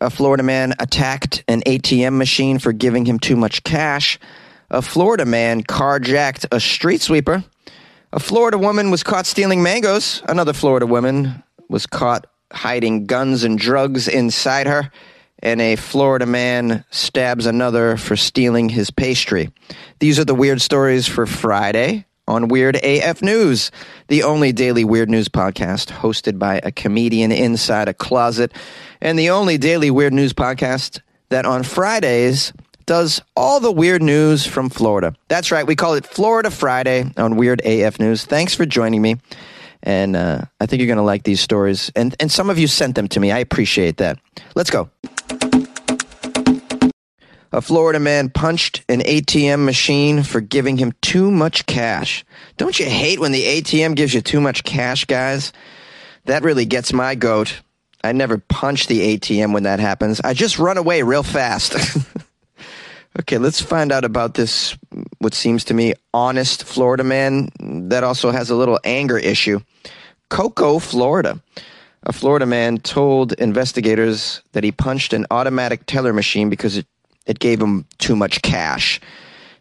A Florida man attacked an ATM machine for giving him too much cash. A Florida man carjacked a street sweeper. A Florida woman was caught stealing mangoes. Another Florida woman was caught hiding guns and drugs inside her. And a Florida man stabs another for stealing his pastry. These are the weird stories for Friday on Weird AF News, the only daily weird news podcast hosted by a comedian inside a closet, and the only daily weird news podcast that on Fridays does all the weird news from Florida. That's right, we call it Florida Friday on Weird AF News. Thanks for joining me, and I think you're going to like these stories, and some of you sent them to me. I appreciate that. Let's go. A Florida man punched an ATM machine for giving him too much cash. Don't you hate when the ATM gives you too much cash, guys? That really gets my goat. I never punch the ATM when that happens. I just run away real fast. Okay, let's find out about this, what seems to me, honest Florida man that also has a little anger issue. Cocoa, Florida. A Florida man told investigators that he punched an automatic teller machine because it gave him too much cash.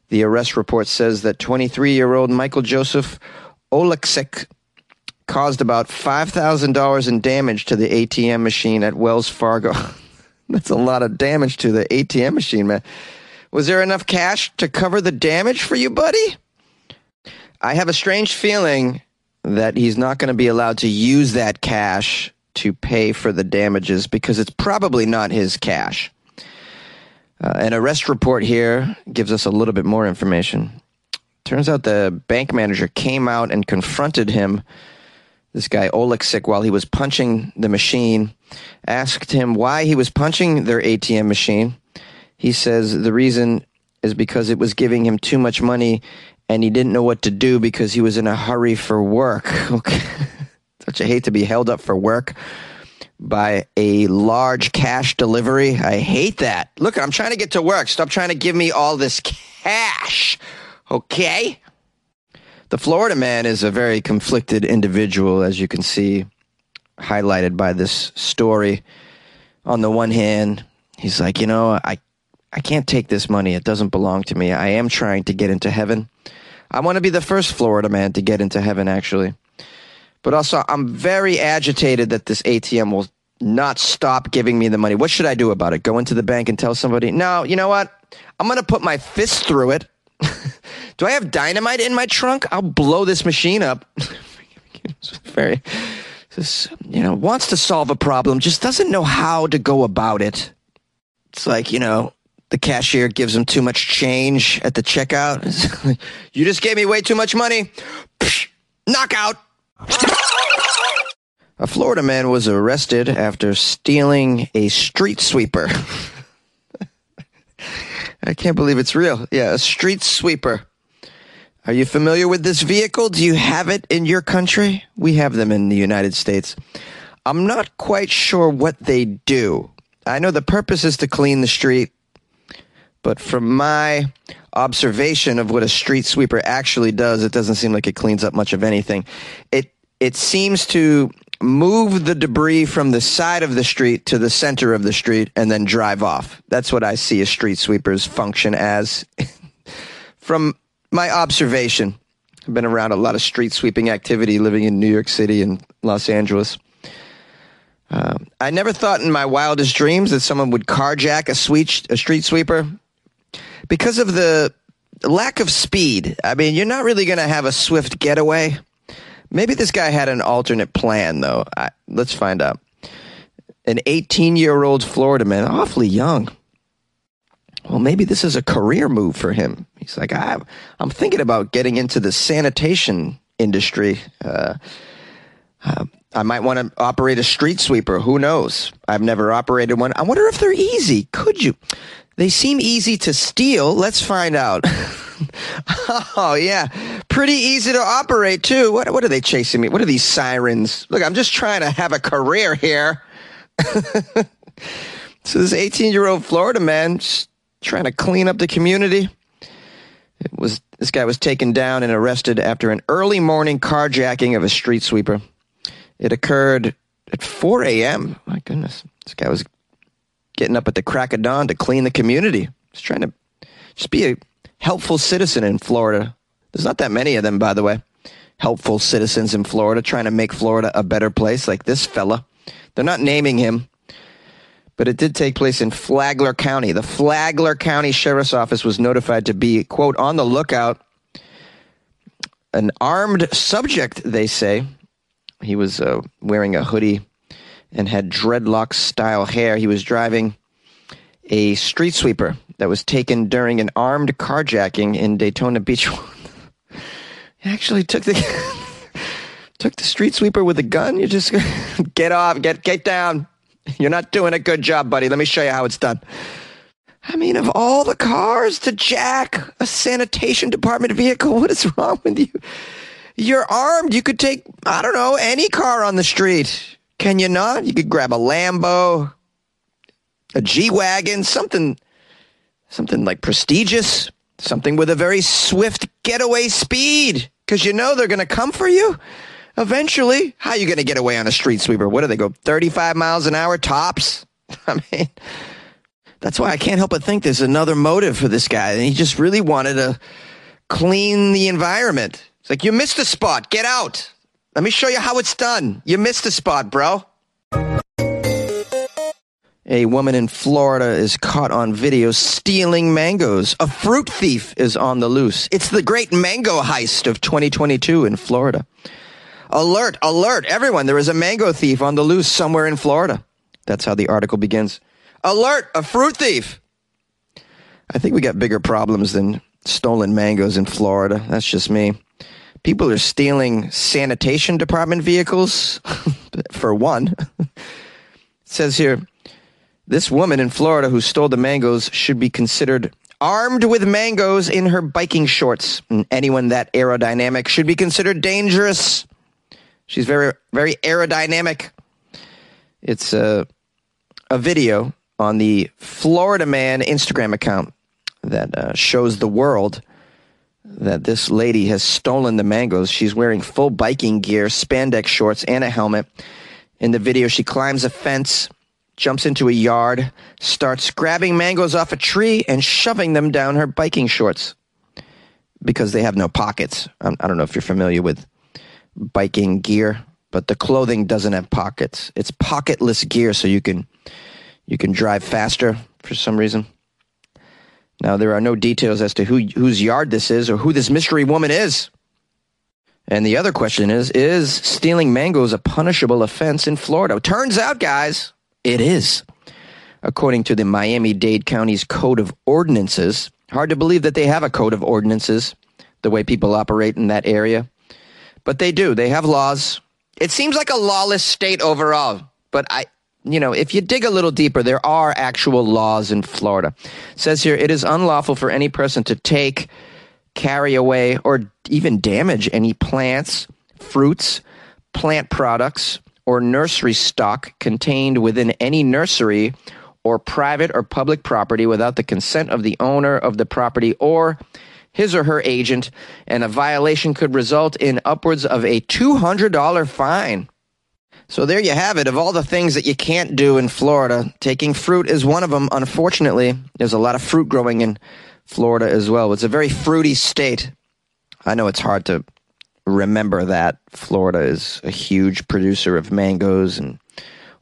The arrest report says that 23-year-old Michael Joseph Oleksik caused about $5,000 in damage to the ATM machine at Wells Fargo. That's a lot of damage to the ATM machine, man. Was there enough cash to cover the damage for you, buddy? I have a strange feeling that he's not going to be allowed to use that cash to pay for the damages because it's probably not his cash. An arrest report here gives us a little bit more information. Turns out the bank manager came out and confronted him, this guy Oleksik, while he was punching the machine, asked him why he was punching their ATM machine. He says the reason is because it was giving him too much money and he didn't know what to do because he was in a hurry for work. Okay. Don't you hate to be held up for work by a large cash delivery? I hate that. Look, I'm trying to get to work. Stop trying to give me all this cash, okay? The Florida man is a very conflicted individual, as you can see, highlighted by this story. On the one hand, he's like, you know, I can't take this money. It doesn't belong to me. I am trying to get into heaven. I want to be the first Florida man to get into heaven, actually. But also, I'm very agitated that this ATM will not stop giving me the money. What should I do about it? Go into the bank and tell somebody, no, you know what? I'm going to put my fist through it. Do I have dynamite in my trunk? I'll blow this machine up. Wants to solve a problem, just doesn't know how to go about it. It's like, you know, the cashier gives him too much change at the checkout. You just gave me way too much money. Knockout. A Florida man was arrested after stealing a street sweeper. I can't believe it's real. Yeah, a street sweeper. Are you familiar with this vehicle? Do you have it in your country? We have them in the United States. I'm not quite sure what they do. I know the purpose is to clean the street, but from my observation of what a street sweeper actually does, it doesn't seem like it cleans up much of anything. It seems to move the debris from the side of the street to the center of the street and then drive off. That's what I see a street sweeper's function as. From my observation, I've been around a lot of street sweeping activity living in New York City and Los Angeles. I never thought in my wildest dreams that someone would carjack a street sweeper because of the lack of speed. I mean, you're not really going to have a swift getaway. Maybe this guy had an alternate plan, though. Let's find out. An 18-year-old Florida man, awfully young. Well, maybe this is a career move for him. He's like, I'm thinking about getting into the sanitation industry. I might want to operate a street sweeper. Who knows? I've never operated one. I wonder if they're easy. Could you? They seem easy to steal. Let's find out. Oh, yeah. Pretty easy to operate, too. What are they chasing me? What are these sirens? Look, I'm just trying to have a career here. So this 18-year-old Florida man just trying to clean up the community. This guy was taken down and arrested after an early morning carjacking of a street sweeper. It occurred at 4 a.m. My goodness. This guy was getting up at the crack of dawn to clean the community. Just trying to just be a helpful citizen in Florida. There's not that many of them, by the way. Helpful citizens in Florida trying to make Florida a better place, like this fella. They're not naming him, but it did take place in Flagler County. The Flagler County Sheriff's Office was notified to be, quote, on the lookout. An armed subject, they say. He was wearing a hoodie and had dreadlock-style hair. He was driving a street sweeper that was taken during an armed carjacking in Daytona Beach. Actually took the street sweeper with a gun. You just get off, get down. You're not doing a good job, buddy. Let me show you how it's done. I mean, of all the cars to jack a sanitation department vehicle, what is wrong with you? You're armed. You could take, I don't know, any car on the street. Can you not? You could grab a Lambo, a G-Wagon, something like prestigious, something with a very swift getaway speed, because you know they're going to come for you eventually. How are you going to get away on a street sweeper? What do they go, 35 miles an hour tops? I mean, that's why I can't help but think there's another motive for this guy, and he just really wanted to clean the environment. It's like, you missed a spot. Get out. Let me show you how it's done. You missed a spot, bro. A woman in Florida is caught on video stealing mangoes. A fruit thief is on the loose. It's the great mango heist of 2022 in Florida. Alert, alert, everyone. There is a mango thief on the loose somewhere in Florida. That's how the article begins. Alert, a fruit thief. I think we got bigger problems than stolen mangoes in Florida. That's just me. People are stealing sanitation department vehicles, for one. It says here, this woman in Florida who stole the mangoes should be considered armed with mangoes in her biking shorts. And anyone that aerodynamic should be considered dangerous. She's very, very aerodynamic. It's a video on the Florida Man Instagram account that shows the world that this lady has stolen the mangoes. She's wearing full biking gear, spandex shorts, and a helmet. In the video, she climbs a fence, jumps into a yard, starts grabbing mangoes off a tree and shoving them down her biking shorts because they have no pockets. I don't know if you're familiar with biking gear, but the clothing doesn't have pockets. It's pocketless gear, so you can drive faster for some reason. Now, there are no details as to whose yard this is or who this mystery woman is. And the other question is stealing mangoes a punishable offense in Florida? Turns out, guys, it is. According to the Miami-Dade County's Code of Ordinances, hard to believe that they have a Code of Ordinances, the way people operate in that area. But they do. They have laws. It seems like a lawless state overall. But if you dig a little deeper, there are actual laws in Florida. It says here, it is unlawful for any person to take, carry away, or even damage any plants, fruits, plant products, or nursery stock contained within any nursery or private or public property without the consent of the owner of the property or his or her agent, and a violation could result in upwards of a $200 fine. So there you have it. Of all the things that you can't do in Florida, taking fruit is one of them. Unfortunately, there's a lot of fruit growing in Florida as well. It's a very fruity state. I know it's hard to remember that. Florida is a huge producer of mangoes and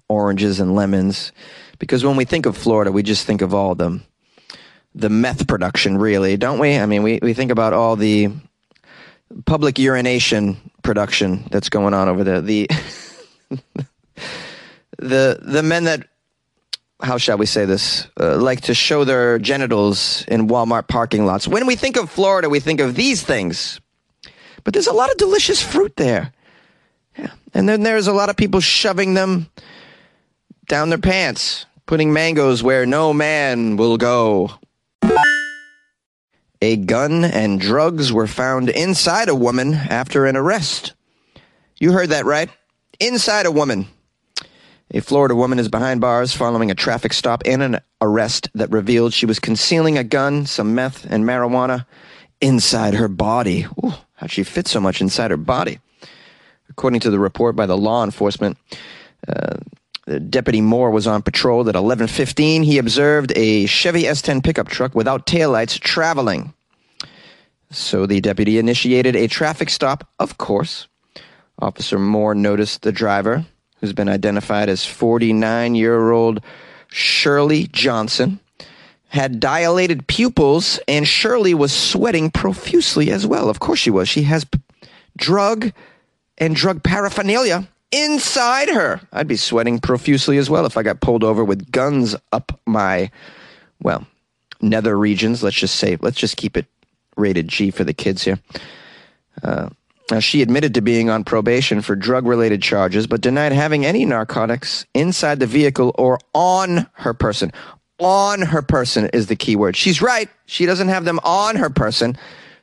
oranges and lemons, because when we think of Florida, we just think of all the meth production, really, don't we? I mean, we think about all the public urination production that's going on over there. The men that, how shall we say this, like to show their genitals in Walmart parking lots. When we think of Florida, we think of these things. But there's a lot of delicious fruit there. Yeah. And then there's a lot of people shoving them down their pants, putting mangoes where no man will go. A gun and drugs were found inside a woman after an arrest. You heard that right. Inside a woman. A Florida woman is behind bars following a traffic stop and an arrest that revealed she was concealing a gun, some meth, and marijuana inside her body. Ooh. How'd she fit so much inside her body? According to the report by the law enforcement, Deputy Moore was on patrol at 11:15. He observed a Chevy S10 pickup truck without taillights traveling. So the deputy initiated a traffic stop, of course. Officer Moore noticed the driver, who's been identified as 49-year-old Shirley Johnson, had dilated pupils, and Shirley was sweating profusely as well. Of course she was. She has drug and drug paraphernalia inside her. I'd be sweating profusely as well if I got pulled over with guns up my, well, nether regions. Let's just say, let's just keep it rated G for the kids here. Now, she admitted to being on probation for drug-related charges, but denied having any narcotics inside the vehicle or on her person. On her person is the key word. She's right. She doesn't have them on her person.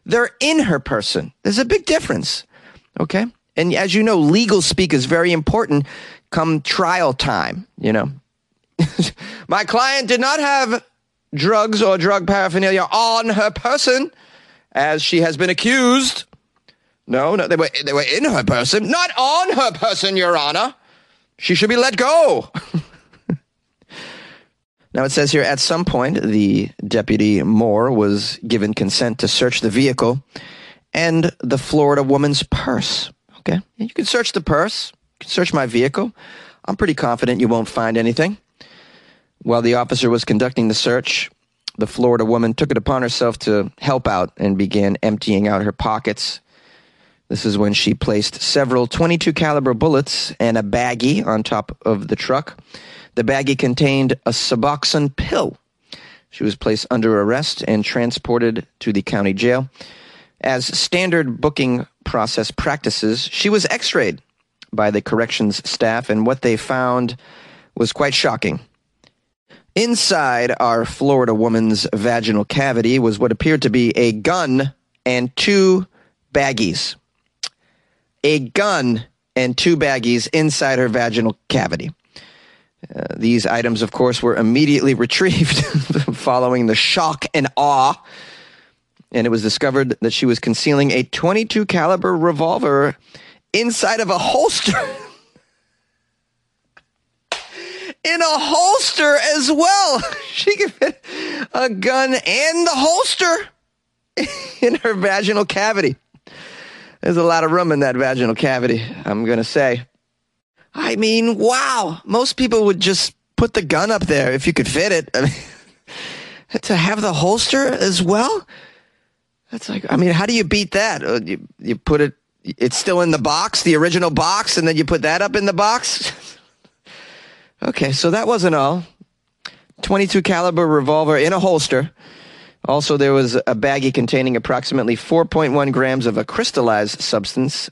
They're in her person. There's a big difference, okay? And as you know, legal speak is very important come trial time, you know. My client did not have drugs or drug paraphernalia on her person, as she has been accused. No, they were in her person, not on her person, Your Honor. She should be let go. Now, it says here, at some point, the Deputy Moore was given consent to search the vehicle and the Florida woman's purse. Okay, you can search the purse, you can search my vehicle. I'm pretty confident you won't find anything. While the officer was conducting the search, the Florida woman took it upon herself to help out and began emptying out her pockets. This is when she placed several .22 caliber bullets and a baggie on top of the truck. The baggie contained a Suboxone pill. She was placed under arrest and transported to the county jail. As standard booking process practices, she was x-rayed by the corrections staff, and what they found was quite shocking. Inside our Florida woman's vaginal cavity was what appeared to be a gun and two baggies. A gun and two baggies inside her vaginal cavity. These items, of course, were immediately retrieved following the shock and awe. And it was discovered that she was concealing a .22 caliber revolver inside of a holster. In a holster as well. She could fit a gun and the holster in her vaginal cavity. There's a lot of room in that vaginal cavity, I'm going to say. I mean, wow. Most people would just put the gun up there if you could fit it. I mean, to have the holster as well? That's like, I mean, how do you beat that? You put it, it's still in the box, the original box, and then you put that up in the box? Okay, so that wasn't all. .22 caliber revolver in a holster. Also, there was a baggie containing approximately 4.1 grams of a crystallized substance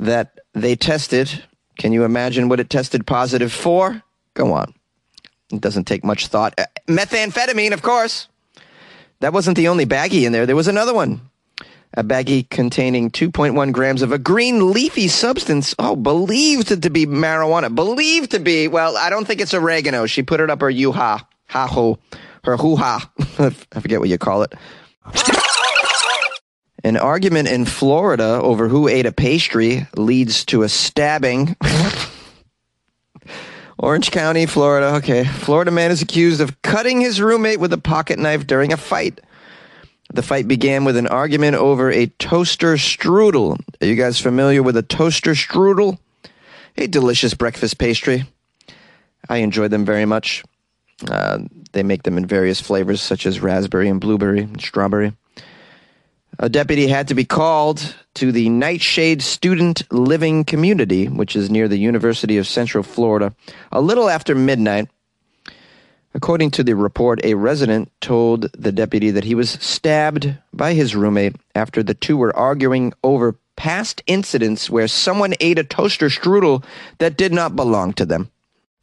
that they tested. Can you imagine what it tested positive for? Go on. It doesn't take much thought. Methamphetamine, of course. That wasn't the only baggie in there. There was another one. A baggie containing 2.1 grams of a green leafy substance. Oh, believed to be marijuana. Believed to be, well, I don't think it's oregano. She put it up her yuha. Ha-ho. Her hoo-ha. I forget what you call it. An argument in Florida over who ate a pastry leads to a stabbing. Orange County, Florida. Okay. Florida man is accused of cutting his roommate with a pocket knife during a fight. The fight began with an argument over a toaster strudel. Are you guys familiar with a toaster strudel? A delicious breakfast pastry. I enjoy them very much. They make them in various flavors, such as raspberry and blueberry and strawberry. A deputy had to be called to the Nightshade Student Living Community, which is near the University of Central Florida, a little after midnight. According to the report, a resident told the deputy that he was stabbed by his roommate after the two were arguing over past incidents where someone ate a toaster strudel that did not belong to them.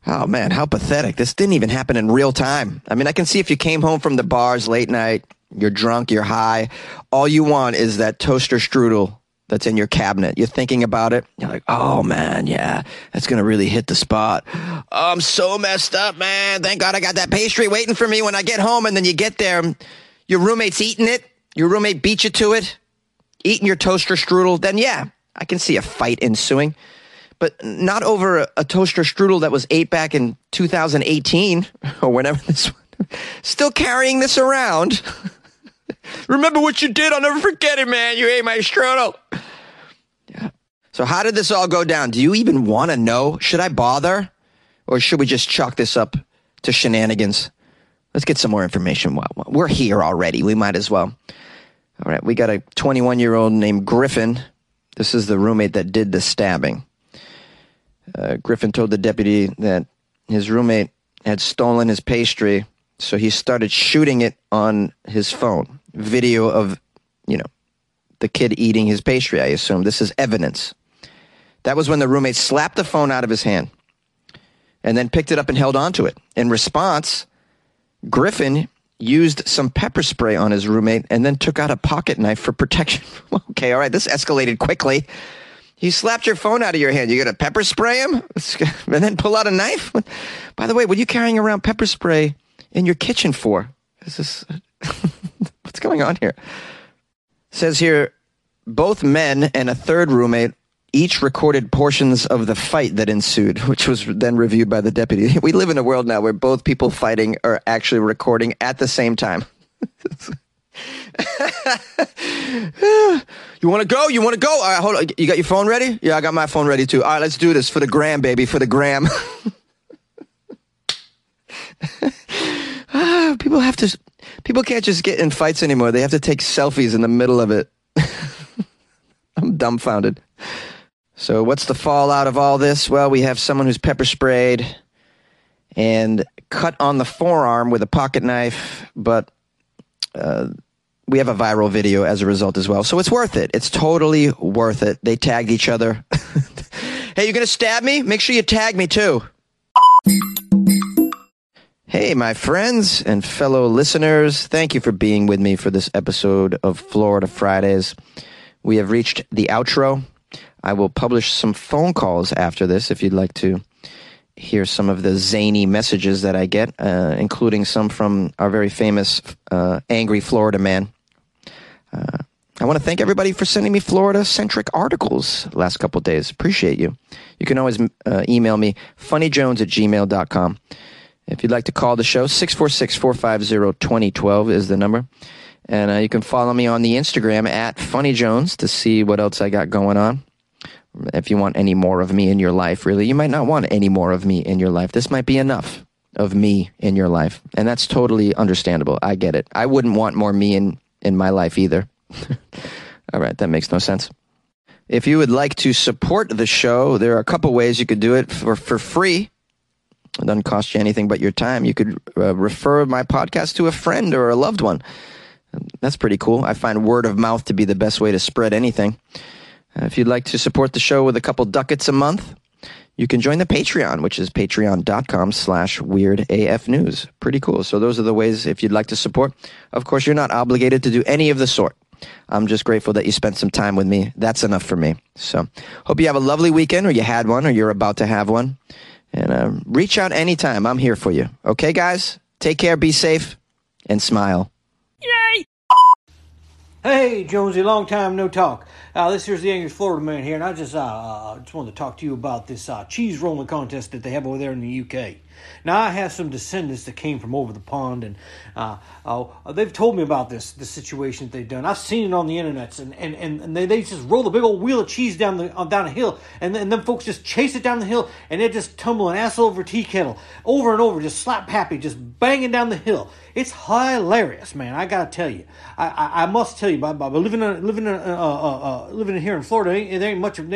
Oh, man, how pathetic. This didn't even happen in real time. I mean, I can see if you came home from the bars late night, you're drunk, you're high. All you want is that toaster strudel that's in your cabinet. You're thinking about it. You're like, oh, man, yeah, that's going to really hit the spot. Oh, I'm so messed up, man. Thank God I got that pastry waiting for me when I get home. And then you get there, your roommate's eating it. Your roommate beat you to it, eating your toaster strudel. Then, yeah, I can see a fight ensuing. but not over a toaster strudel that was ate back in 2018 or whenever this one. Still carrying this around. Remember what you did? I'll never forget it, man. You ate my strudel. Yeah. So how did this all go down? Do you even want to know? Should I bother? Or should we just chalk this up to shenanigans? Let's get some more information. Well, we're here already. We might as well. All right, we got a 21-year-old named Griffin. This is the roommate that did the stabbing. Griffin told the deputy that his roommate had stolen his pastry, so he started shooting it on his phone. Video of, the kid eating his pastry, I assume. This is evidence. That was when the roommate slapped the phone out of his hand and then picked it up and held onto it. In response, Griffin used some pepper spray on his roommate and then took out a pocket knife for protection. Okay, all right, this escalated quickly. You slapped your phone out of your hand. You going to pepper spray him and then pull out a knife? By the way, what are you carrying around pepper spray in your kitchen for? Is this what's going on here? It says here, both men and a third roommate each recorded portions of the fight that ensued, which was then reviewed by the deputy. We live in a world now where both people fighting are actually recording at the same time. You want to go? You want to go? All right, hold on. You got your phone ready? Yeah, I got my phone ready too. All right, let's do this for the gram, baby, for the gram. People can't just get in fights anymore. They have to take selfies in the middle of it. I'm dumbfounded. So what's the fallout of all this? Well, we have someone who's pepper sprayed and cut on the forearm with a pocket knife, but we have a viral video as a result as well. So it's worth it. It's totally worth it. They tagged each other. Hey, you're going to stab me? Make sure you tag me too. Hey, my friends and fellow listeners. Thank you for being with me for this episode of Florida Fridays. We have reached the outro. I will publish some phone calls after this if you'd like to hear some of the zany messages that I get, including some from our very famous angry Florida man. I want to thank everybody for sending me Florida-centric articles last couple days. Appreciate you. You can always email me, funnyjones@gmail.com. If you'd like to call the show, 646-450-2012 is the number. And you can follow me on the Instagram at funnyjones to see what else I got going on. If you want any more of me in your life, really, you might not want any more of me in your life. This might be enough of me in your life. And that's totally understandable. I get it. I wouldn't want more me in my life either. All right, that makes no sense. If you would like to support the show, there are a couple ways you could do it for free. It doesn't cost you anything but your time. You could refer my podcast to a friend or a loved one. That's pretty cool. I find word of mouth to be the best way to spread anything. If you'd like to support the show with a couple ducats a month, you can join the Patreon, which is patreon.com/weirdafnews. Pretty cool. So those are the ways if you'd like to support. Of course, you're not obligated to do any of the sort. I'm just grateful that you spent some time with me. That's enough for me. So hope you have a lovely weekend, or you had one, or you're about to have one. And reach out anytime. I'm here for you. Okay, guys? Take care, be safe, and smile. Yay! Hey, Jonesy, long time no talk. This here's the English Florida man here, and I just wanted to talk to you about this cheese rolling contest that they have over there in the UK. Now, I have some descendants that came from over the pond, and they've told me about the situation that they've done. I've seen it on the internets, and they just roll the big old wheel of cheese down a hill, and them folks just chase it down the hill, and they're just tumbling ass over tea kettle, over and over, just slap happy, just banging down the hill. It's hilarious, man. I gotta tell you, I must tell you, by living here in Florida, there ain't much of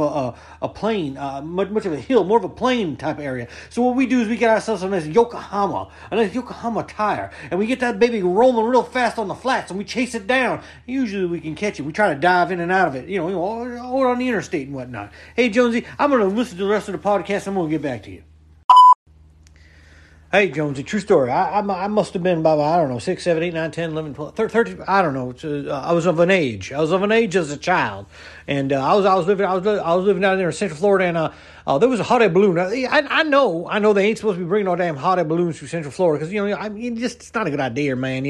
a plain, much of a hill, more of a plain type area. So what we do is we get ourselves a nice Yokohama tire, and we get that baby rolling real fast on the flats, and we chase it down. Usually we can catch it. We try to dive in and out of it, all on the interstate and whatnot. Hey, Jonesy, I'm going to listen to the rest of the podcast. I'm going to get back to you. Hey, Jonesy, true story. I must have been about, 6, 7, 8, 9, 10, 11, 12, 13, I don't know. I was of an age as a child. And I was living down there in Central Florida, and there was a hot air balloon. I know they ain't supposed to be bringing no damn hot air balloons through Central Florida, because it's not a good idea, man.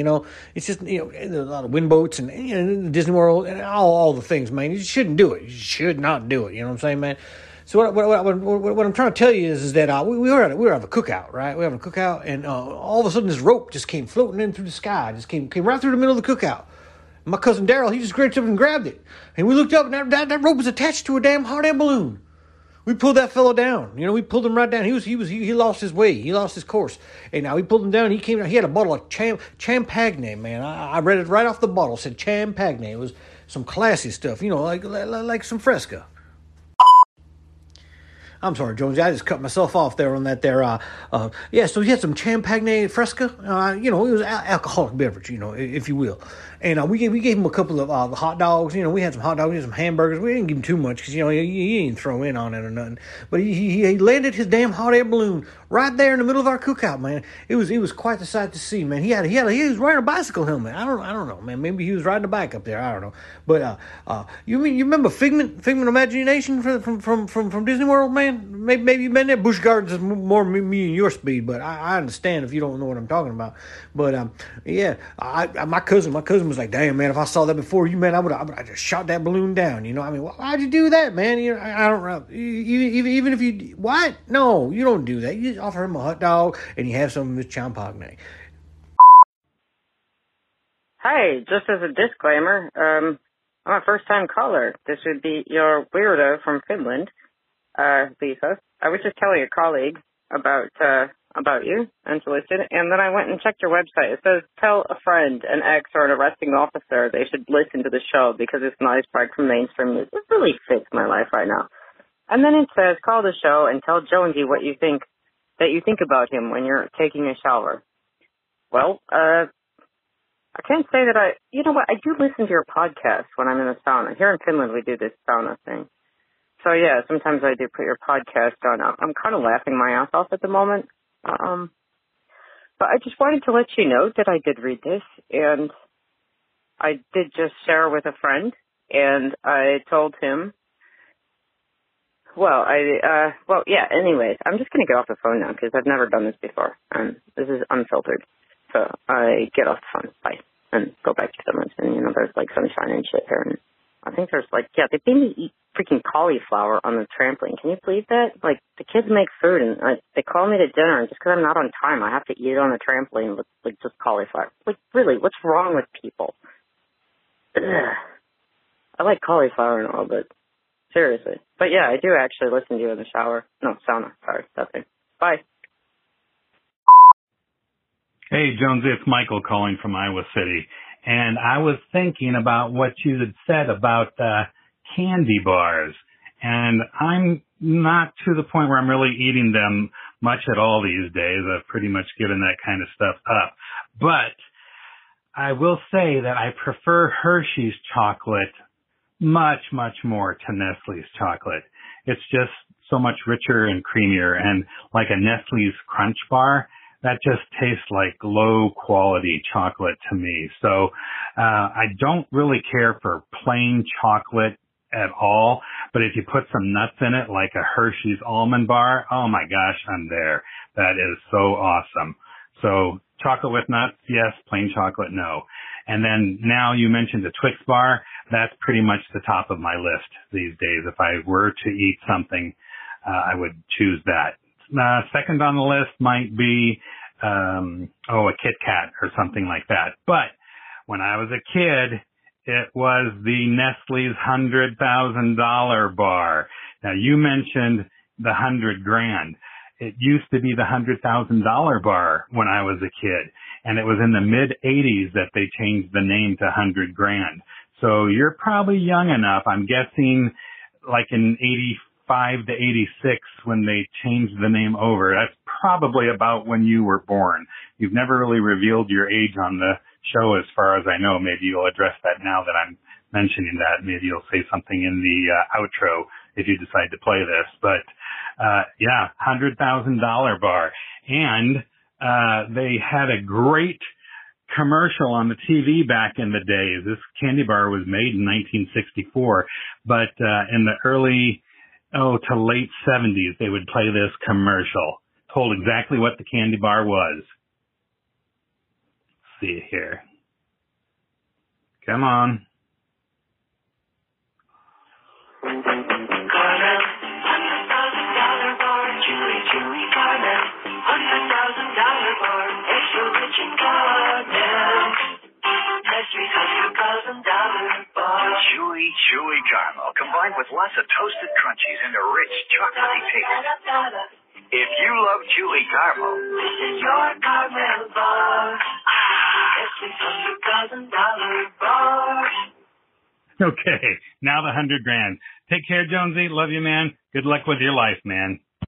It's just there's a lot of wind boats and Disney World and all the things, man. You shouldn't do it. You should not do it. You know what I'm saying, man? So what I'm trying to tell you is that we were having a cookout, right? We were having a cookout, and all of a sudden this rope just came floating in through the sky, just came right through the middle of the cookout. My cousin Daryl, he just reached up and grabbed it, and we looked up, and that rope was attached to a damn hot air balloon. We pulled that fellow down. You know, we pulled him right down. He lost his way. He lost his course. And now we pulled him down. He came down. He had a bottle of Champagne, man. I read it right off the bottle. It said Champagne. It was some classy stuff. You know, like some Fresca. I'm sorry, Jonesy. I just cut myself off there on that there. Yeah, so he had some Champagne Fresca. You know, it was alcoholic beverage, you know, if you will. And we gave him a couple of hot dogs. You know, we had some hot dogs, we had some hamburgers. We didn't give him too much because, you know, he didn't throw in on it or nothing. But he landed his damn hot air balloon right there in the middle of our cookout, man. It was quite the sight to see, man. He was wearing a bicycle helmet. I don't know, man. Maybe he was riding a bike up there. I don't know. But you remember Figment Imagination from Disney World, man? Maybe you've been there. Busch Gardens is more me and your speed, but I understand if you don't know what I'm talking about. But yeah, my cousin was like, "Damn, man, if I saw that before you, man, I just shot that balloon down." You know, I mean, why'd you do that, man? You know, I don't know. Even if you what? No, you don't do that. You just offer him a hot dog and you have some of his champagne. Hi, just as a disclaimer, I'm a first-time caller. This would be your weirdo from Finland. Lisa, I was just telling a colleague about you, unsolicited, and then I went and checked your website. It says, tell a friend, an ex, or an arresting officer they should listen to the show because it's not aside from mainstream news. It really fits my life right now. And then it says, call the show and tell Jonesy what you think, that you think about him when you're taking a shower. Well, I can't say that you know what, I do listen to your podcast when I'm in the sauna. Here in Finland, we do this sauna thing. So, yeah, sometimes I do put your podcast on. I'm kind of laughing my ass off at the moment. But I just wanted to let you know that I did read this, and I did just share with a friend, and I told him, anyways, I'm just going to get off the phone now because I've never done this before. This is unfiltered. So I get off the phone, bye, and go back to someone's, and, you know, there's, like, sunshine and shit here, and I think there's, like, yeah, they made me eat freaking cauliflower on the trampoline. Can you believe that? Like, the kids make food, and they call me to dinner, and just because I'm not on time, I have to eat it on the trampoline with, like, just cauliflower. Like, really, what's wrong with people? Ugh. I like cauliflower and all, but seriously. But, yeah, I do actually listen to you in the shower. No, sauna. Sorry, nothing. Bye. Hey, Jonesy, it's Michael calling from Iowa City. And I was thinking about what you had said about candy bars. And I'm not to the point where I'm really eating them much at all these days. I've pretty much given that kind of stuff up. But I will say that I prefer Hershey's chocolate much, much more to Nestle's chocolate. It's just so much richer and creamier. And like a Nestle's Crunch Bar, that just tastes like low-quality chocolate to me. So I don't really care for plain chocolate at all, but if you put some nuts in it, like a Hershey's almond bar, oh, my gosh, I'm there. That is so awesome. So chocolate with nuts, yes. Plain chocolate, no. And then now you mentioned the Twix bar. That's pretty much the top of my list these days. If I were to eat something, I would choose that. Second on the list might be, a Kit Kat or something like that. But when I was a kid, it was the Nestle's $100,000 bar. Now, you mentioned the 100 grand. It used to be the $100,000 bar when I was a kid. And it was in the mid-80s that they changed the name to 100 grand. So you're probably young enough. I'm guessing like in 85 to 86 when they changed the name over. That's probably about when you were born. You've never really revealed your age on the show as far as I know. Maybe you'll address that now that I'm mentioning that. Maybe you'll say something in the outro if you decide to play this. But yeah, $100,000 bar. And they had a great commercial on the TV back in the day. This candy bar was made in 1964. But in the early to late 70s, they would play this commercial. Told exactly what the candy bar was. See it here. Come on. Chewy caramel combined with lots of toasted crunchies and a rich chocolatey taste. If you love chewy caramel, this is your caramel bar. $1,000 bar. Okay, now the $100 grand. Take care, Jonesy. Love you, man. Good luck with your life, man.